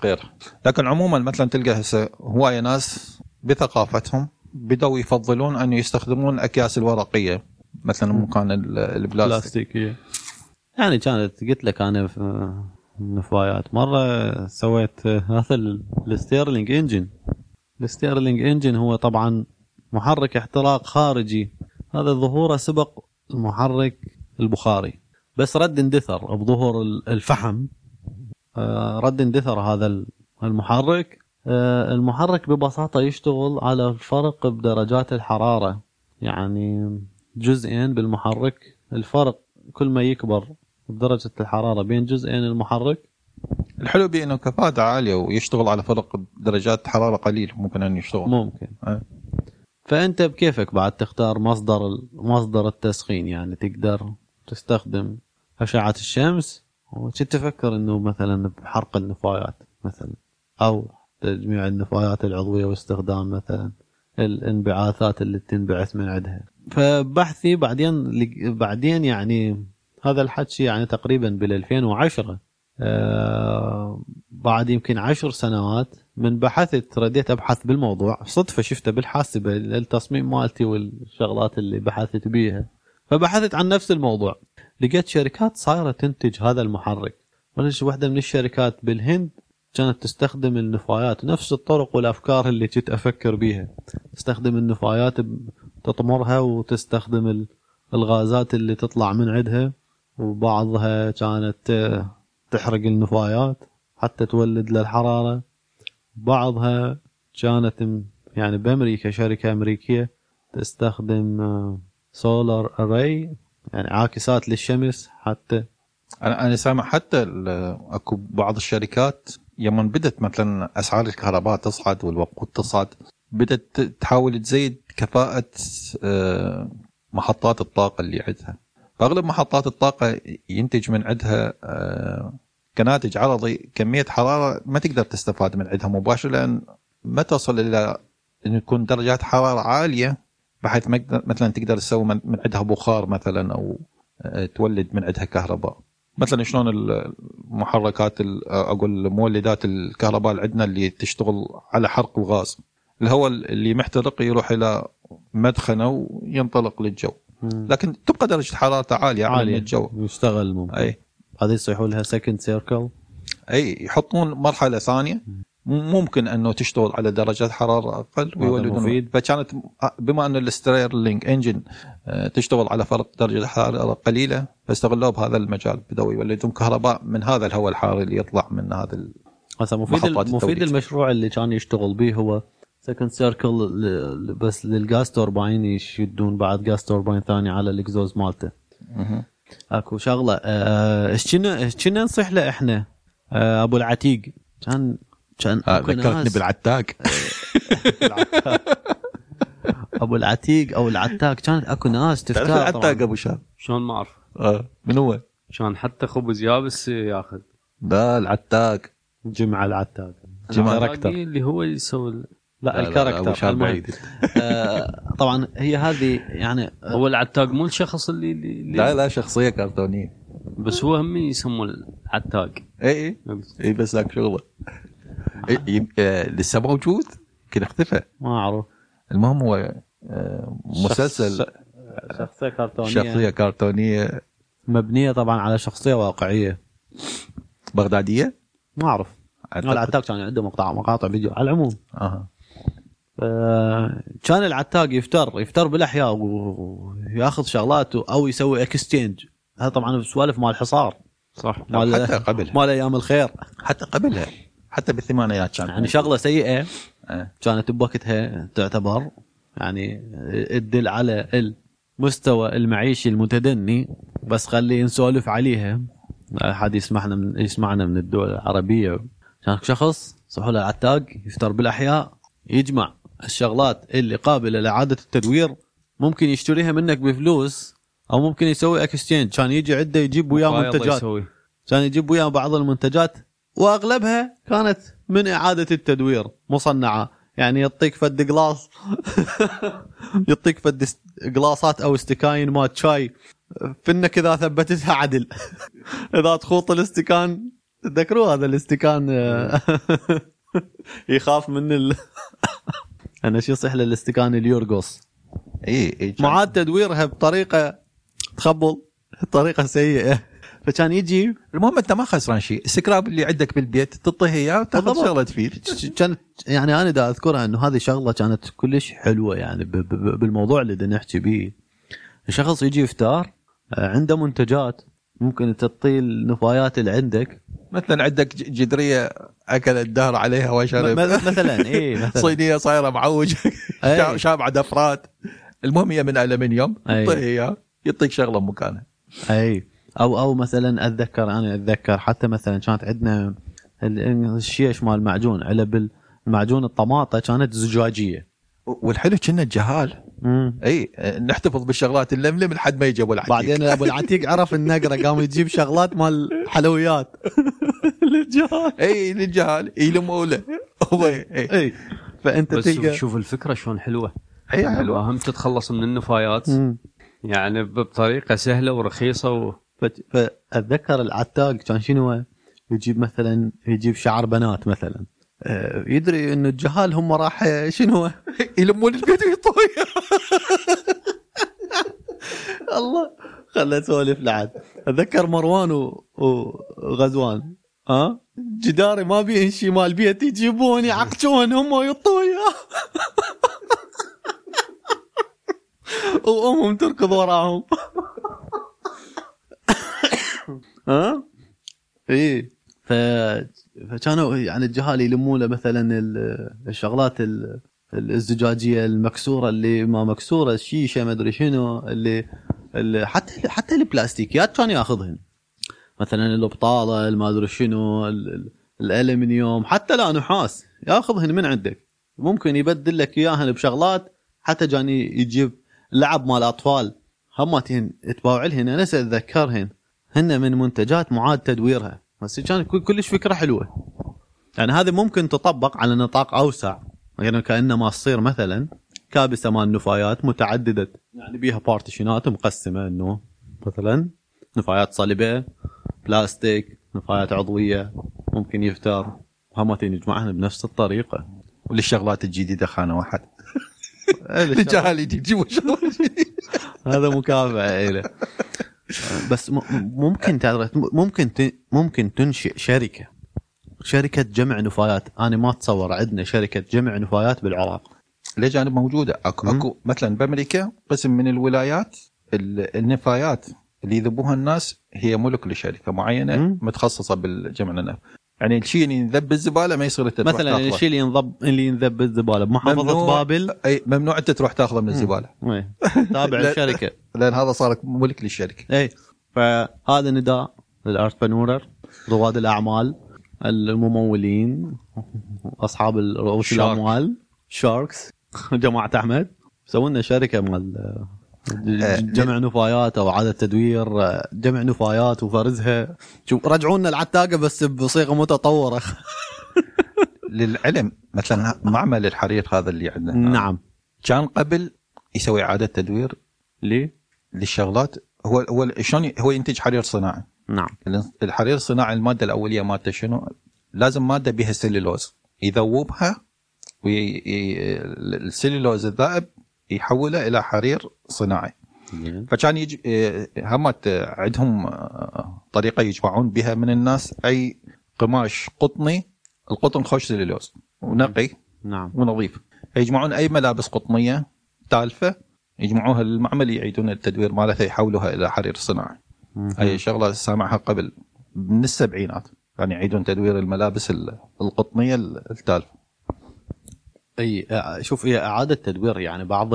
غيرها. لكن عموما مثلا تلقى هسه هواية ناس بثقافتهم بدأوا يفضلون أن يستخدمون أكياس الورقية مثلا مكان البلاستيكية. يعني كانت قلت لك أنا نفايات مرة سويت هذا الستيرلينج انجن. الستيرلينج انجن هو طبعا محرك احتراق خارجي، هذا ظهوره سبق المحرك البخاري، بس رد اندثر بظهور الفحم. رد اندثر هذا المحرك. المحرك ببساطة يشتغل على الفرق بدرجات الحرارة، يعني جزئين بالمحرك، الفرق كل ما يكبر بدرجة الحرارة بين جزئين المحرك. الحلو بأنه كفاءته عالية ويشتغل على فرق درجات حرارة قليل، ممكن أن يشتغل فأنت بكيفك بعد تختار مصدر التسخين. يعني تقدر تستخدم أشعة الشمس، وكنت تفكر أنه مثلا بحرق النفايات مثلا، أو تجميع النفايات العضوية واستخدام مثلا الانبعاثات اللي تنبعث من عندها. فبحثي بعدين يعني هذا الحكي يعني تقريبا بال2010، بعد يمكن 10 سنوات من بحثت، رديت أبحث بالموضوع صدفة، شفته بالحاسبة التصميم مالتي والشغلات اللي بحثت بيها. فبحثت عن نفس الموضوع، لقيت شركات صايرة تنتج هذا المحرك. واحدة من الشركات بالهند كانت تستخدم النفايات نفس الطرق والأفكار اللي كنت أفكر بيها، تستخدم النفايات تطمرها وتستخدم الغازات اللي تطلع من عندها، وبعضها كانت تحرق النفايات حتى تولد للحرارة. بعضها كانت يعني بأمريكا شركة أمريكية تستخدم سولار أراي، يعني عاكسات للشمس. حتى أنا سامع حتى أكو بعض الشركات يمن بدت مثلا أسعار الكهرباء تصعد والوقود تصعد، بدت تحاول تزيد كفاءة محطات الطاقة اللي عندها. فأغلب محطات الطاقة ينتج من عندها كناتج عرضي كمية حرارة ما تقدر تستفاد من عندها مباشرة، لأن ما توصل إلى أن تكون درجات حرارة عالية بحيث مثلا تقدر تسوي من عندها بخار مثلا، أو تولد من عندها كهرباء. مثلا شلون المحركات أقول مولدات الكهرباء اللي عندنا اللي تشتغل على حرق الغاز، الهواء اللي محترق يروح إلى مدخنه وينطلق للجو، لكن تبقى درجة حرارة عالية عن الجو يستغل. ممكن هذه يصيحوا لها سكند سيركل، أي يحطون مرحلة ثانية ممكن أنه تشتغل على درجات حرارة أقل ويولدون. فكانت بما أنه الستيرلينج انجن تشتغل على فرق درجة حرارة قليلة، فاستغلوا بهذا المجال، بدأوا يولدون كهرباء من هذا الهواء الحار اللي يطلع من هذا مفيد المشروع اللي كان يشتغل به هو سكند سيركل، بس للغاز توربين يشدون بعد غاز توربين ثاني على الاكزوز مالته. اكو شغله ايش كنا نصح له احنا ابو العتيق، كان ذكرتني بالعتاق. ابو العتيق او العتاق، كانت اكو ناس تفتكر العتاق ابو شاب، شلون ما اعرف من هو، كان حتى خبز يابس ياخذ ده العتاق، جمع العتاق اللي هو يسوي لا الكاركتر المعيد. طبعا هي هذه يعني هو العتاق مو الشخص اللي لا شخصية كرتونية بس هو هم يسموه العتاق. اي بس لك شغله لسه موجود كده اختفى ما اعرف. المهم هو مسلسل شخصية كرتونية مبنية طبعا على شخصية واقعية بغدادية ما اعرف. العتاق كان عنده مقاطع فيديو على العموم. كان العتاق يفتر بالاحياء وياخذ شغلاته او يسوي اكستينج. هذا طبعا بسوالف مال الحصار صح حتى قبل مال ايام الخير حتى قبلها حتى بالثمانينات كان يعني شغله سيئه كانت بوقتها تعتبر يعني تدل على المستوى المعيشي المتدني بس خلي نسولف عليها حد يسمعنا من الدول العربيه. كان شخص صحوا له العتاق يفتر بالاحياء يجمع الشغلات اللي قابله لاعاده التدوير ممكن يشتريها منك بفلوس او ممكن يسوي اكستشينج. كان يجي عده يجيب وياه منتجات كان يجيب وياه بعض المنتجات واغلبها كانت من اعاده التدوير مصنعه يعني يعطيك فد قلاص يعطيك فد قلاصات او استكاين مال شاي فانك اذا ثبتتها عدل اذا تخوط الاستكان تذكروا هذا الاستكان يخاف من انا شي صح للاستكان اليورغوس اي معاد تدويرها بطريقه تخبل طريقه سيئه فكان يجي. المهم انت ما خسران شيء السكراب اللي عندك بالبيت تطيه اياه وتاخذ شغله تفيد. كانت يعني انا دا اذكرها انه هذه شغله كانت كلش حلوه يعني بالموضوع اللي بدنا نحكي به. شخص يجي يفتار عنده منتجات ممكن تطيل النفايات اللي عندك مثلا عندك جدريه اكل الدهر عليها وشرب مثلا صينيه صايره معوج شابعه دفرات. المهم هي من الومنيوم طيب يعطيك شغله مكانها اي او مثلا اتذكر حتى مثلا كانت عندنا الشيش مال المعجون علب المعجون الطماطه كانت زجاجيه والحلو كنا الجهال اي نحتفظ بالشغلات اللملم لحد ما يجي ابو العتيق. بعدين ابو العتيق عرف النقره قام يجيب شغلات مال حلويات للجهال اي للجهال يلموله اي فانت تلقى شوف الفكره شلون حلوه. هي حلوه هم تتخلص من النفايات يعني بطريقه سهله ورخيصه فاتذكر العتاق كان شنو يجيب مثلا يجيب شعر بنات مثلا يدري انه الجهال هم راح شنو يلمون القدوي طويل الله خلت سولف لعد. اتذكر مروان وغزوان جداري ما بيه شيء مال بيتي يجيبون يعقشون هم يطويا وامهم تركض وراهم ايه فكانوا يعني الجهال يلمونه مثلا الشغلات الزجاجيه المكسوره اللي ما مكسوره الشيشه ما ادري شنو اللي حتى البلاستيكيات كان ياخذهن مثلا البطاله ما ادري شنو الالومنيوم حتى لا نحاس ياخذهن من عندك ممكن يبدل لك اياهن بشغلات. حتى جاني يجيب لعب مال اطفال هماتهن تباوع لهن انا اتذكرهن هن من منتجات معاد تدويرها بس كان كلش فكرة حلوة يعني هذا ممكن تطبق على نطاق أوسع يعني كأنما تصير مثلا كابسة مال نفايات متعددة يعني بيها بارتيشنات مقسمة إنه مثلا نفايات صلبة بلاستيك نفايات عضوية ممكن يفتر وهمتين يجمعهن بنفس الطريقة. وللشغلات الجديدة خانة واحد للجهال يجيبوا شغلات هذا مكافأة له بس ممكن تنشئ شركة جمع نفايات. أنا ما أتصور عندنا شركة جمع نفايات بالعراق لجانب موجودة أكو مثلا بأمريكا قسم من الولايات النفايات اللي يذبوها الناس هي ملك لشركة معينة متخصصة بالجمع النفايات يعني الشيء اللي ينذب بالزبالة ما يصير مثلا الشيء اللي ينذب بالزبالة بمحافظة بابل أي ممنوع أنت تروح تأخذه من الزبالة تابع الشركة لأن هذا صار ملك للشركة أي. فهذا نداء للأرتبنورر رواد الأعمال الممولين أصحاب رؤوس الأموال شاركس جماعة أحمد سوينا شركة مال جمع نفايات أو عادة تدوير جمع نفايات وفرزها. شوف رجعونا العتاقة بس بصيغة متطورة للعلم مثلا معمل الحرير هذا اللي عندنا نعم كان قبل يسوي إعادة تدوير للشغلات هو شلون هو ينتج حرير صناعي نعم الحرير الصناعي المادة الأولية مادة شنو لازم مادة بها سيلولوز يذوبها والسيلولوز الذائب يحوله إلى حرير صناعي فكان همت عندهم طريقة يجمعون بها من الناس أي قماش قطني القطن خوش سيلولوز ونقي نعم ونظيف يجمعون أي ملابس قطنية تالفة يجمعوها للمعمل يعيدون التدوير مالتها يحولوها إلى حرير صناعي هي شغلة سامعها قبل من السبعينات يعني يعيدون تدوير الملابس القطنية التالفة أي شوف هي إعادة تدوير يعني بعض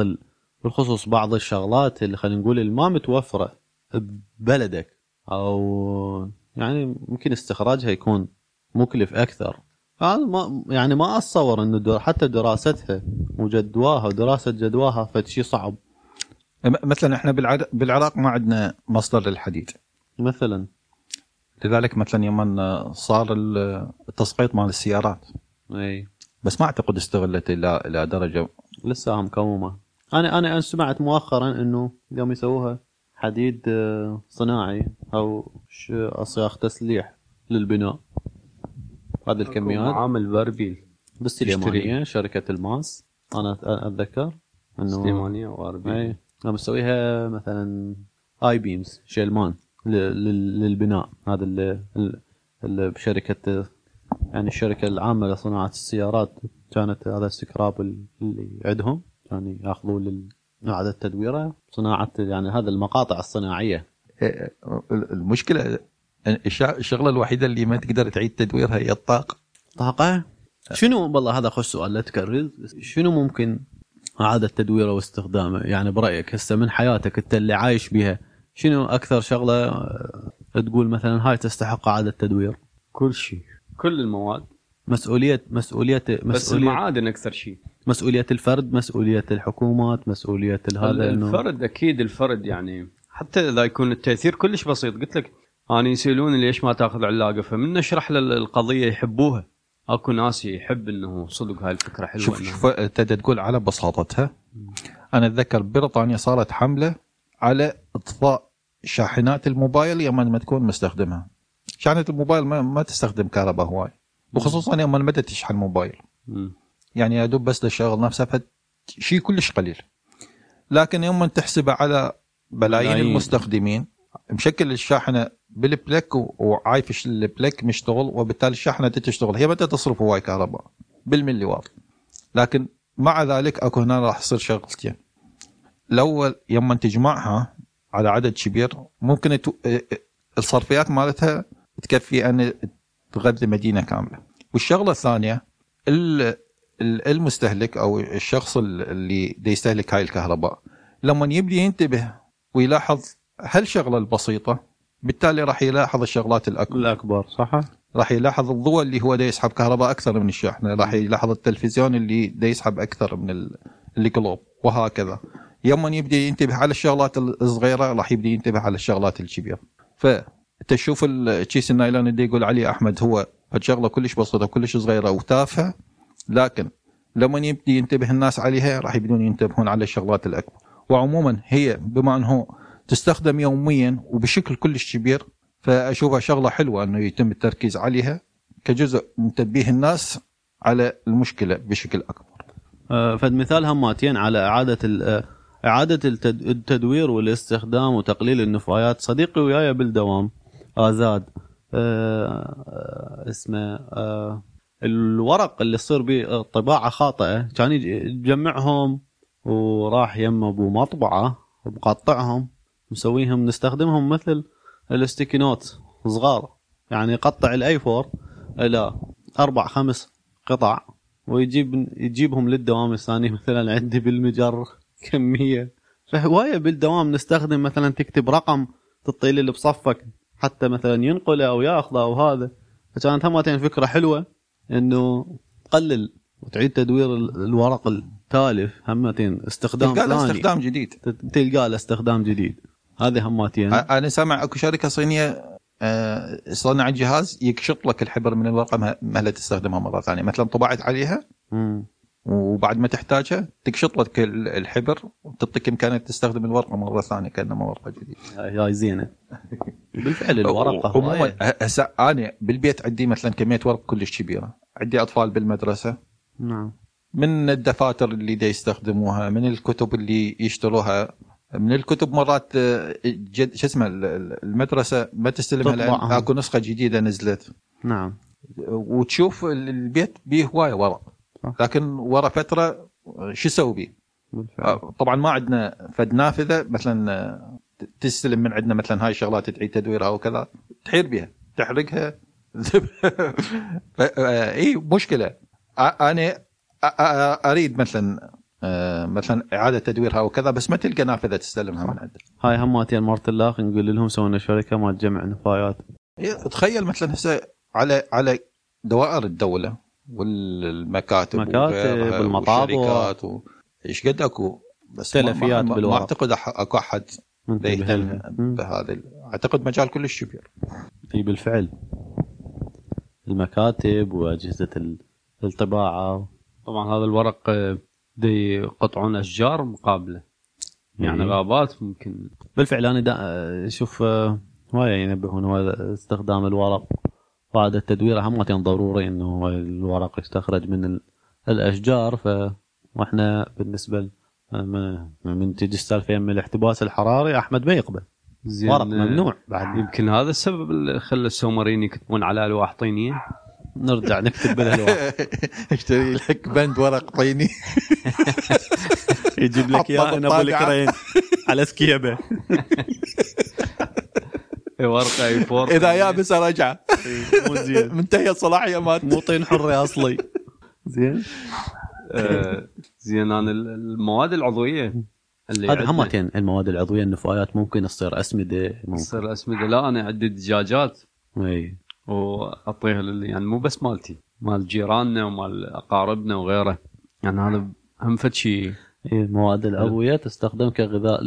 بالخصوص بعض الشغلات اللي خلينا نقول الما متوفرة ببلدك أو يعني ممكن استخراجها يكون مكلف أكثر يعني ما أتصور إنه حتى دراستها وجدواها ودراسة جدواها فشي صعب مثلا إحنا بالعراق ما عندنا مصدر للحديد مثلا لذلك مثلا يمن صار التسقيط مع السيارات أي بس ما أعتقد استغلت إلى درجة لسه هم كومة أنا سمعت مؤخرا إنه اليوم يسووها حديد صناعي أو أصياغ تسليح للبناء هذه الكميات عامل باربيل بالسليمانية شركة الماس أنا أتذكر إنه سليمانية وأربيل هم يسويها مثلا آي بيمز شيلمان للبناء هذا اللي بشركة يعني الشركة العامة لصناعة السيارات كانت هذا السكراب اللي عندهم يعني يأخذوا لإعادة تدويره صناعة يعني هذا المقاطع الصناعية المشكلة الشغلة الوحيدة اللي ما تقدر تعيد تدويرها هي الطاقة شنو والله هذا خوش سؤال لا تكرر شنو ممكن إعادة تدويره واستخدامه يعني برأيك هسه من حياتك أنت اللي عايش بها شنو أكثر شغلة تقول مثلا هاي تستحق إعادة تدوير كل شيء كل المواد مسؤولية بس المعادن أكثر شيء مسؤولية الفرد مسؤولية الحكومات مسؤولية هذا الفرد أكيد الفرد يعني حتى إذا يكون التأثير كلش بسيط قلت لك أنا يسألوني ليش ما تأخذ علاقة فمن نشرح للقضية يحبوها أكو ناس يحب أنه صدق هاي الفكرة حلوة شوف تقدر تقول على بساطتها أنا أتذكر بريطانيا صارت حملة على إطفاء شاحنات الموبايل يوم ما تكون مستخدمها شاحنة الموبايل ما تستخدم كهرباء هواي وخصوصا يوم ما تشحن موبايل يعني يا دوب بس للشغل نفسه شيء كلش قليل لكن يوم تحسبه على بلايين المستخدمين مشكل الشاحنة بالبلاك وعايفش البلاك مشتغل وبالتالي الشاحنة تشتغل هي ما تصرف هواي كهرباء بالملي واط لكن مع ذلك اكو هنا راح يصير شغلتين الاول يوم تجمعها على عدد كبير ممكن الصرفيات مالتها تكفي ان تغذي مدينة كاملة والشغلة الثانية المستهلك او الشخص اللي يستهلك هاي الكهرباء لما يبدي ينتبه ويلاحظ هالشغلة البسيطة بالتالي راح يلاحظ الشغلات الأكبر صح؟ راح يلاحظ الضوء اللي هو دا يسحب كهرباء أكثر من الشاحنة راح يلاحظ التلفزيون اللي دا يسحب أكثر من الكلوب وهكذا يوم يبدي ينتبه على الشغلات الصغيرة راح يبدي ينتبه على الشغلات الكبيرة فتشوف الكيس النايلون اللي يقول علي أحمد هو هالشغلة كلش بسيطة كلش صغيرة وتافهة لكن لما يبدي ينتبه الناس عليها راح يبدون ينتبهون على الشغلات الأكبر وعموما هي بما أنه تستخدم يوميا وبشكل كلش كبير فأشوفها شغلة حلوة أنه يتم التركيز عليها كجزء من تنبيه الناس على المشكلة بشكل أكبر فالمثال هماتين على إعادة التدوير والاستخدام وتقليل النفايات صديقي وياي بالدوام آزاد اسمه الورق اللي يصير به طباعة خاطئة كان يجمعهم وراح يم أبو مطبعة ومقطعهم مسويهم نستخدمهم مثل الاستيكينوت صغار يعني قطع الايفور الى 4-5 قطع ويجيبهم للدوام الثاني مثلا عندي بالمجر كمية فهواية بالدوام نستخدم مثلا تكتب رقم تطيل اللي بصفك حتى مثلا ينقله او ياخذه او هذا فكانت همتين فكرة حلوة انه قلل وتعيد تدوير الورق التالف همتين استخدام جديد تلقى له استخدام جديد هذه هماتين. أنا سامع أكو شركة صينية صانع الجهاز يكشط لك الحبر من الورقة مهلا تستخدمها مرة ثانية. مثلا طبعت عليها وبعد ما تحتاجها تكشط لك الحبر وتعطيك إمكانية تستخدم الورقة مرة ثانية كأنها ورقة جديدة. هاي زينة بالفعل الورقة. هسا أنا بالبيت عندي مثلا كمية ورق كلش كبيرة، عندي أطفال بالمدرسة، نعم، من الدفاتر اللي دا يستخدموها، من الكتب اللي يشتروها، من الكتب مرات شو اسمه المدرسة ما تستلمها لأن اكو نسخة جديدة نزلت، نعم، وتشوف البيت بيه هواية ورق، لكن ورا فترة شو سوي بيه؟ طبعا ما عندنا فد نافذة مثلا تستلم من عندنا مثلا هاي الشغلات تعيد تدويرها وكذا، تحير بيها، تحرقها. اي مشكلة. انا اريد مثلا اعاده تدويرها وكذا، بس ما تلقى نافذه تستلمها من عندك. هاي هماتي المرت الاخ نقول لهم سوينا شركه ما تجمع نفايات. تخيل مثلا هسه على دوائر الدوله والمكاتب والمطابعات ايش قد اكو بس تلفيات بالورق، ما اعتقد اكو احد يهتم بهذا. اعتقد مجال كلش كبير. اي بالفعل المكاتب واجهزه الطباعه. طبعا هذا الورق دي قطعون أشجار مقابلة، يعني غابات ممكن. بالفعل أنا دا شوف هواية ينبهون هو استخدام الورق وعادة تدويره، همتين ضروري إنه الورق يستخرج من الأشجار. فإحنا بالنسبة من تيجي السالفة من الاحتباس الحراري أحمد ما يقبل ورق ممنوع بعد. يمكن هذا السبب اللي خلى السومريين يكتبون على ألواح طينية. نرجع نكتب بالألواح، اشتري لك بند ورق طيني يجيب لك اياه ابو الكرين على سكيبه ورقه اي 4 اذا يابس رجع مو زين، منتهي الصلاحيه مات، مو طين حر اصلي. زين زين. انا المواد العضويه اللي هذا همتين، المواد العضويه النفايات ممكن تصير اسمده، تصير اسمده. لا انا عندي دجاجات اي وأعطيها للي يعني مو بس مالتي، مال جيراننا ومال أقاربنا وغيره، يعني هذا أهم شيء. المواد العضوية تستخدم كغذاء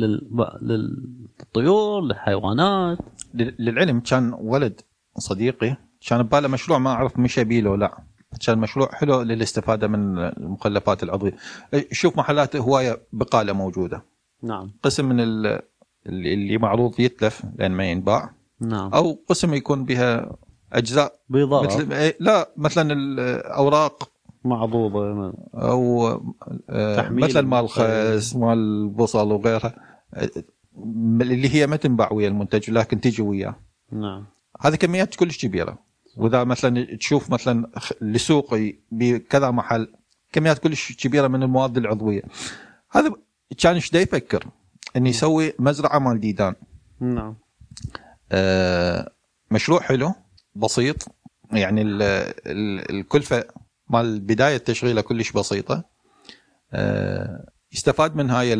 للطيور، للحيوانات. للعلم كان ولد صديقي كان بباله مشروع، ما أعرف مش أبيله لا، كان مشروع حلو للاستفادة من المخلفات العضوية. شوف محلات هواية بقالة موجودة، نعم، قسم من اللي معروض يتلف لأن ما ينباع، نعم، أو قسم يكون بها أجزاء بيضاء مثل لا مثلا الأوراق معضوضة أو مثل مال خس مال البصل وغيرها اللي هي ما تنباع ويا المنتج لكن تيجي وياه، نعم. هذه كميات كلش كبيرة، وإذا مثلا تشوف مثلا لسوقي بكذا محل كميات كلش كبيرة من المواد العضوية. هذا كانش دا يفكر إني يسوي مزرعة مال ديدان، نعم، مشروع حلو بسيط، يعني الكلفة مال بداية تشغيله كلش بسيطة، يستفاد من هاي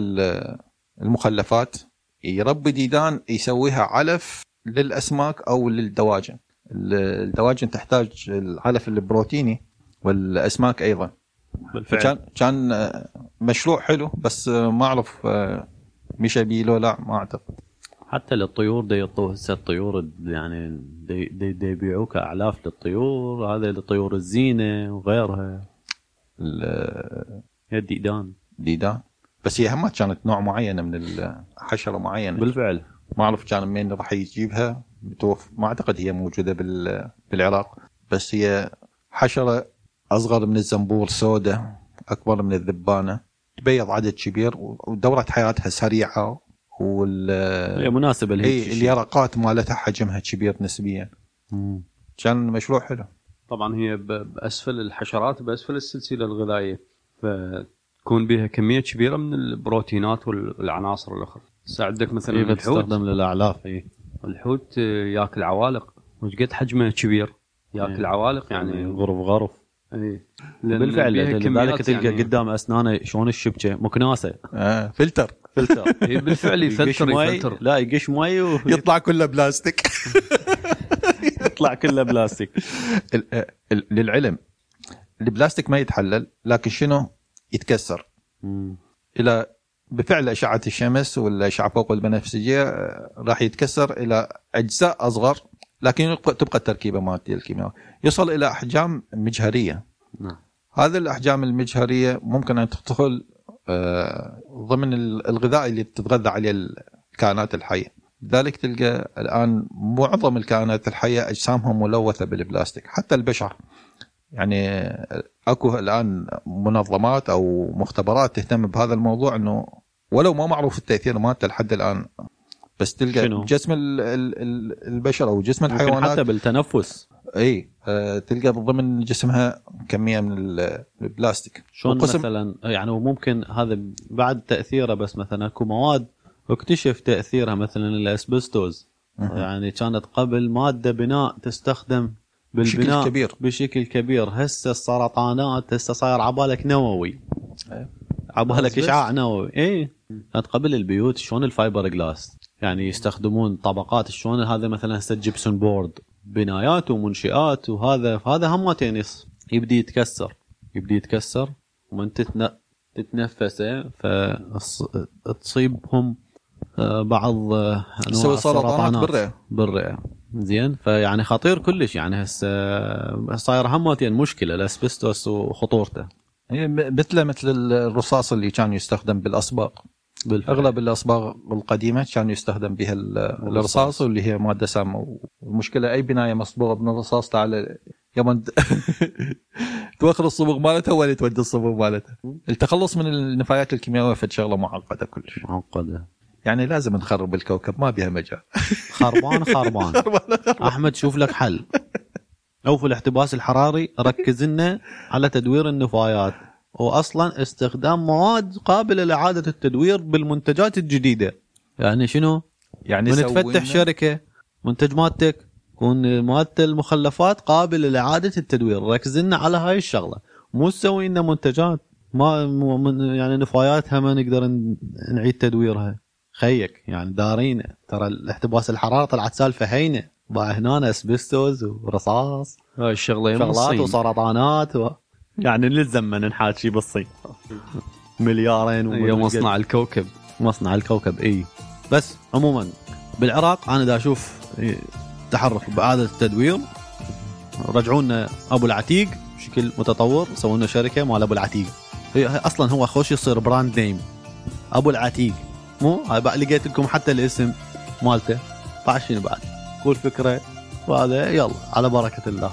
المخلفات، يربي ديدان، يسويها علف للأسماك أو للدواجن. الدواجن تحتاج العلف البروتيني والأسماك أيضا. كان مشروع حلو بس ما أعرف مش أبيله لا ما أعتقد. حتى للطيور دي يطوه هسه الطيور، يعني دي يبيعوه كأعلاف للطيور، هذا للطيور الزينة وغيرها. هي ديدان بس هي همات كانت نوع معين من الحشرة معينة بالفعل، ما أعرف كان مين راح يجيبها، ما أعتقد هي موجودة بالعراق، بس هي حشرة أصغر من الزنبور، سودة، أكبر من الذبانة، تبيض عدد كبير ودورة حياتها سريعة، والمناسبة اليرقات مالتها حجمها كبير نسبيا. كان مشروع حلو. طبعا هي بأسفل الحشرات، بأسفل السلسلة الغذائية، فتكون بها كمية كبيرة من البروتينات والعناصر الأخرى. ساعدك مثلا الحوت تستخدم للأعلاف. الحوت يأكل عوالق، وجد حجمه كبير يأكل عوالق، يعني غرف بالفعل. لذلك تلقى قدام أسنانه شون الشبكة مكناسة فلتر بالفعل، يفلتر لا يقش مي ويطلع كله بلاستيك للعلم البلاستيك ما يتحلل، لكن شنو يتكسر الى بفعل اشعه الشمس ولا اشعه فوق البنفسجيه، راح يتكسر الى اجزاء اصغر لكن تبقى التركيبة مالتي الكيميائية. يصل إلى أحجام مجهرية. هذه الأحجام المجهرية ممكن أن تدخل ضمن الغذاء اللي تتغذى عليه الكائنات الحية. لذلك تلقى الآن معظم الكائنات الحية أجسامهم ملوثة بالبلاستيك، حتى البشر. يعني أكو الآن منظمات أو مختبرات تهتم بهذا الموضوع، أنه ولو ما معروف التأثير مالته لحد الآن، بس تلقى شنو؟ جسم البشر أو جسم الحيوانات حتى بالتنفس اي تلقى ضمن جسمها كميه من البلاستيك. شلون مثلا؟ يعني ممكن هذا بعد تاثيره، بس مثلا اكو مواد اكتشف تاثيرها، مثلا الاسبستوز يعني كانت قبل ماده بناء تستخدم بالبناء بشكل كبير. هسه السرطانات هسه صاير عبالك نووي، عبالك اشعاع نووي. اي قبل البيوت شلون الفايبر جلاس يعني يستخدمون طبقات، شلون هذا مثلا هسه جيبسون بورد بنايات ومنشئات، وهذا همتين يبدي يتكسر ومن تتنفسه فتصيبهم بعض انواع السرطانات بالرئه. زين، فيعني خطير كلش. يعني هسه صاير همتين مشكله، الاسبستوس وخطورته. هي مثل الرصاص اللي كان يستخدم بالاسباق. اغلب الأصباغ القديمه كان يستخدم بها الرصاص، واللي هي ماده سامه. والمشكله اي بنايه مصبوغه من الرصاص تعال يا من توخر الصبغ مالتها ولا تودي الصبغ مالتها. التخلص من النفايات الكيميائيه فد شغله معقده كلش، يعني لازم نخرب الكوكب، ما بها مجال. خربان احمد، شوف لك حل. او في الاحتباس الحراري ركز لنا على تدوير النفايات، وأصلا استخدام مواد قابلة لإعادة التدوير بالمنتجات الجديدة. يعني شنو؟ يعني تفتح شركة منتج مادتك، ومواد المخلفات قابلة لإعادة التدوير. ركزنا على هاي الشغلة، مو تسوي لنا منتجات ما يعني نفاياتها ما نقدر نعيد تدويرها. خيك يعني دارينا، ترى الاحتباس الحرارة طلعت سالفة هينة، ضاع هنا اسبستوز ورصاص، هاي الشغلات وسرطانات يعني نلزم من نحاكي بالصين. مليارين ومصنع الكوكب، اي. بس عموما بالعراق انا دا اشوف تحرك باعاده التدوير. رجعونا ابو العتيق بشكل متطور، سوونا شركه مال ابو العتيق. هي اصلا هو خوش يصير براند نيم ابو العتيق، مو لقيت لكم حتى الاسم مالته. طاشين بعد كل فكره، وهذا يلا على بركه الله.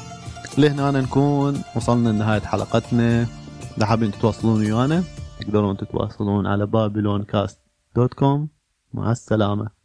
لهنا أنا نكون وصلنا لنهاية حلقتنا. إذا حابين تتواصلون ويانا تقدرون تتواصلون على babyloncast.com. مع السلامة.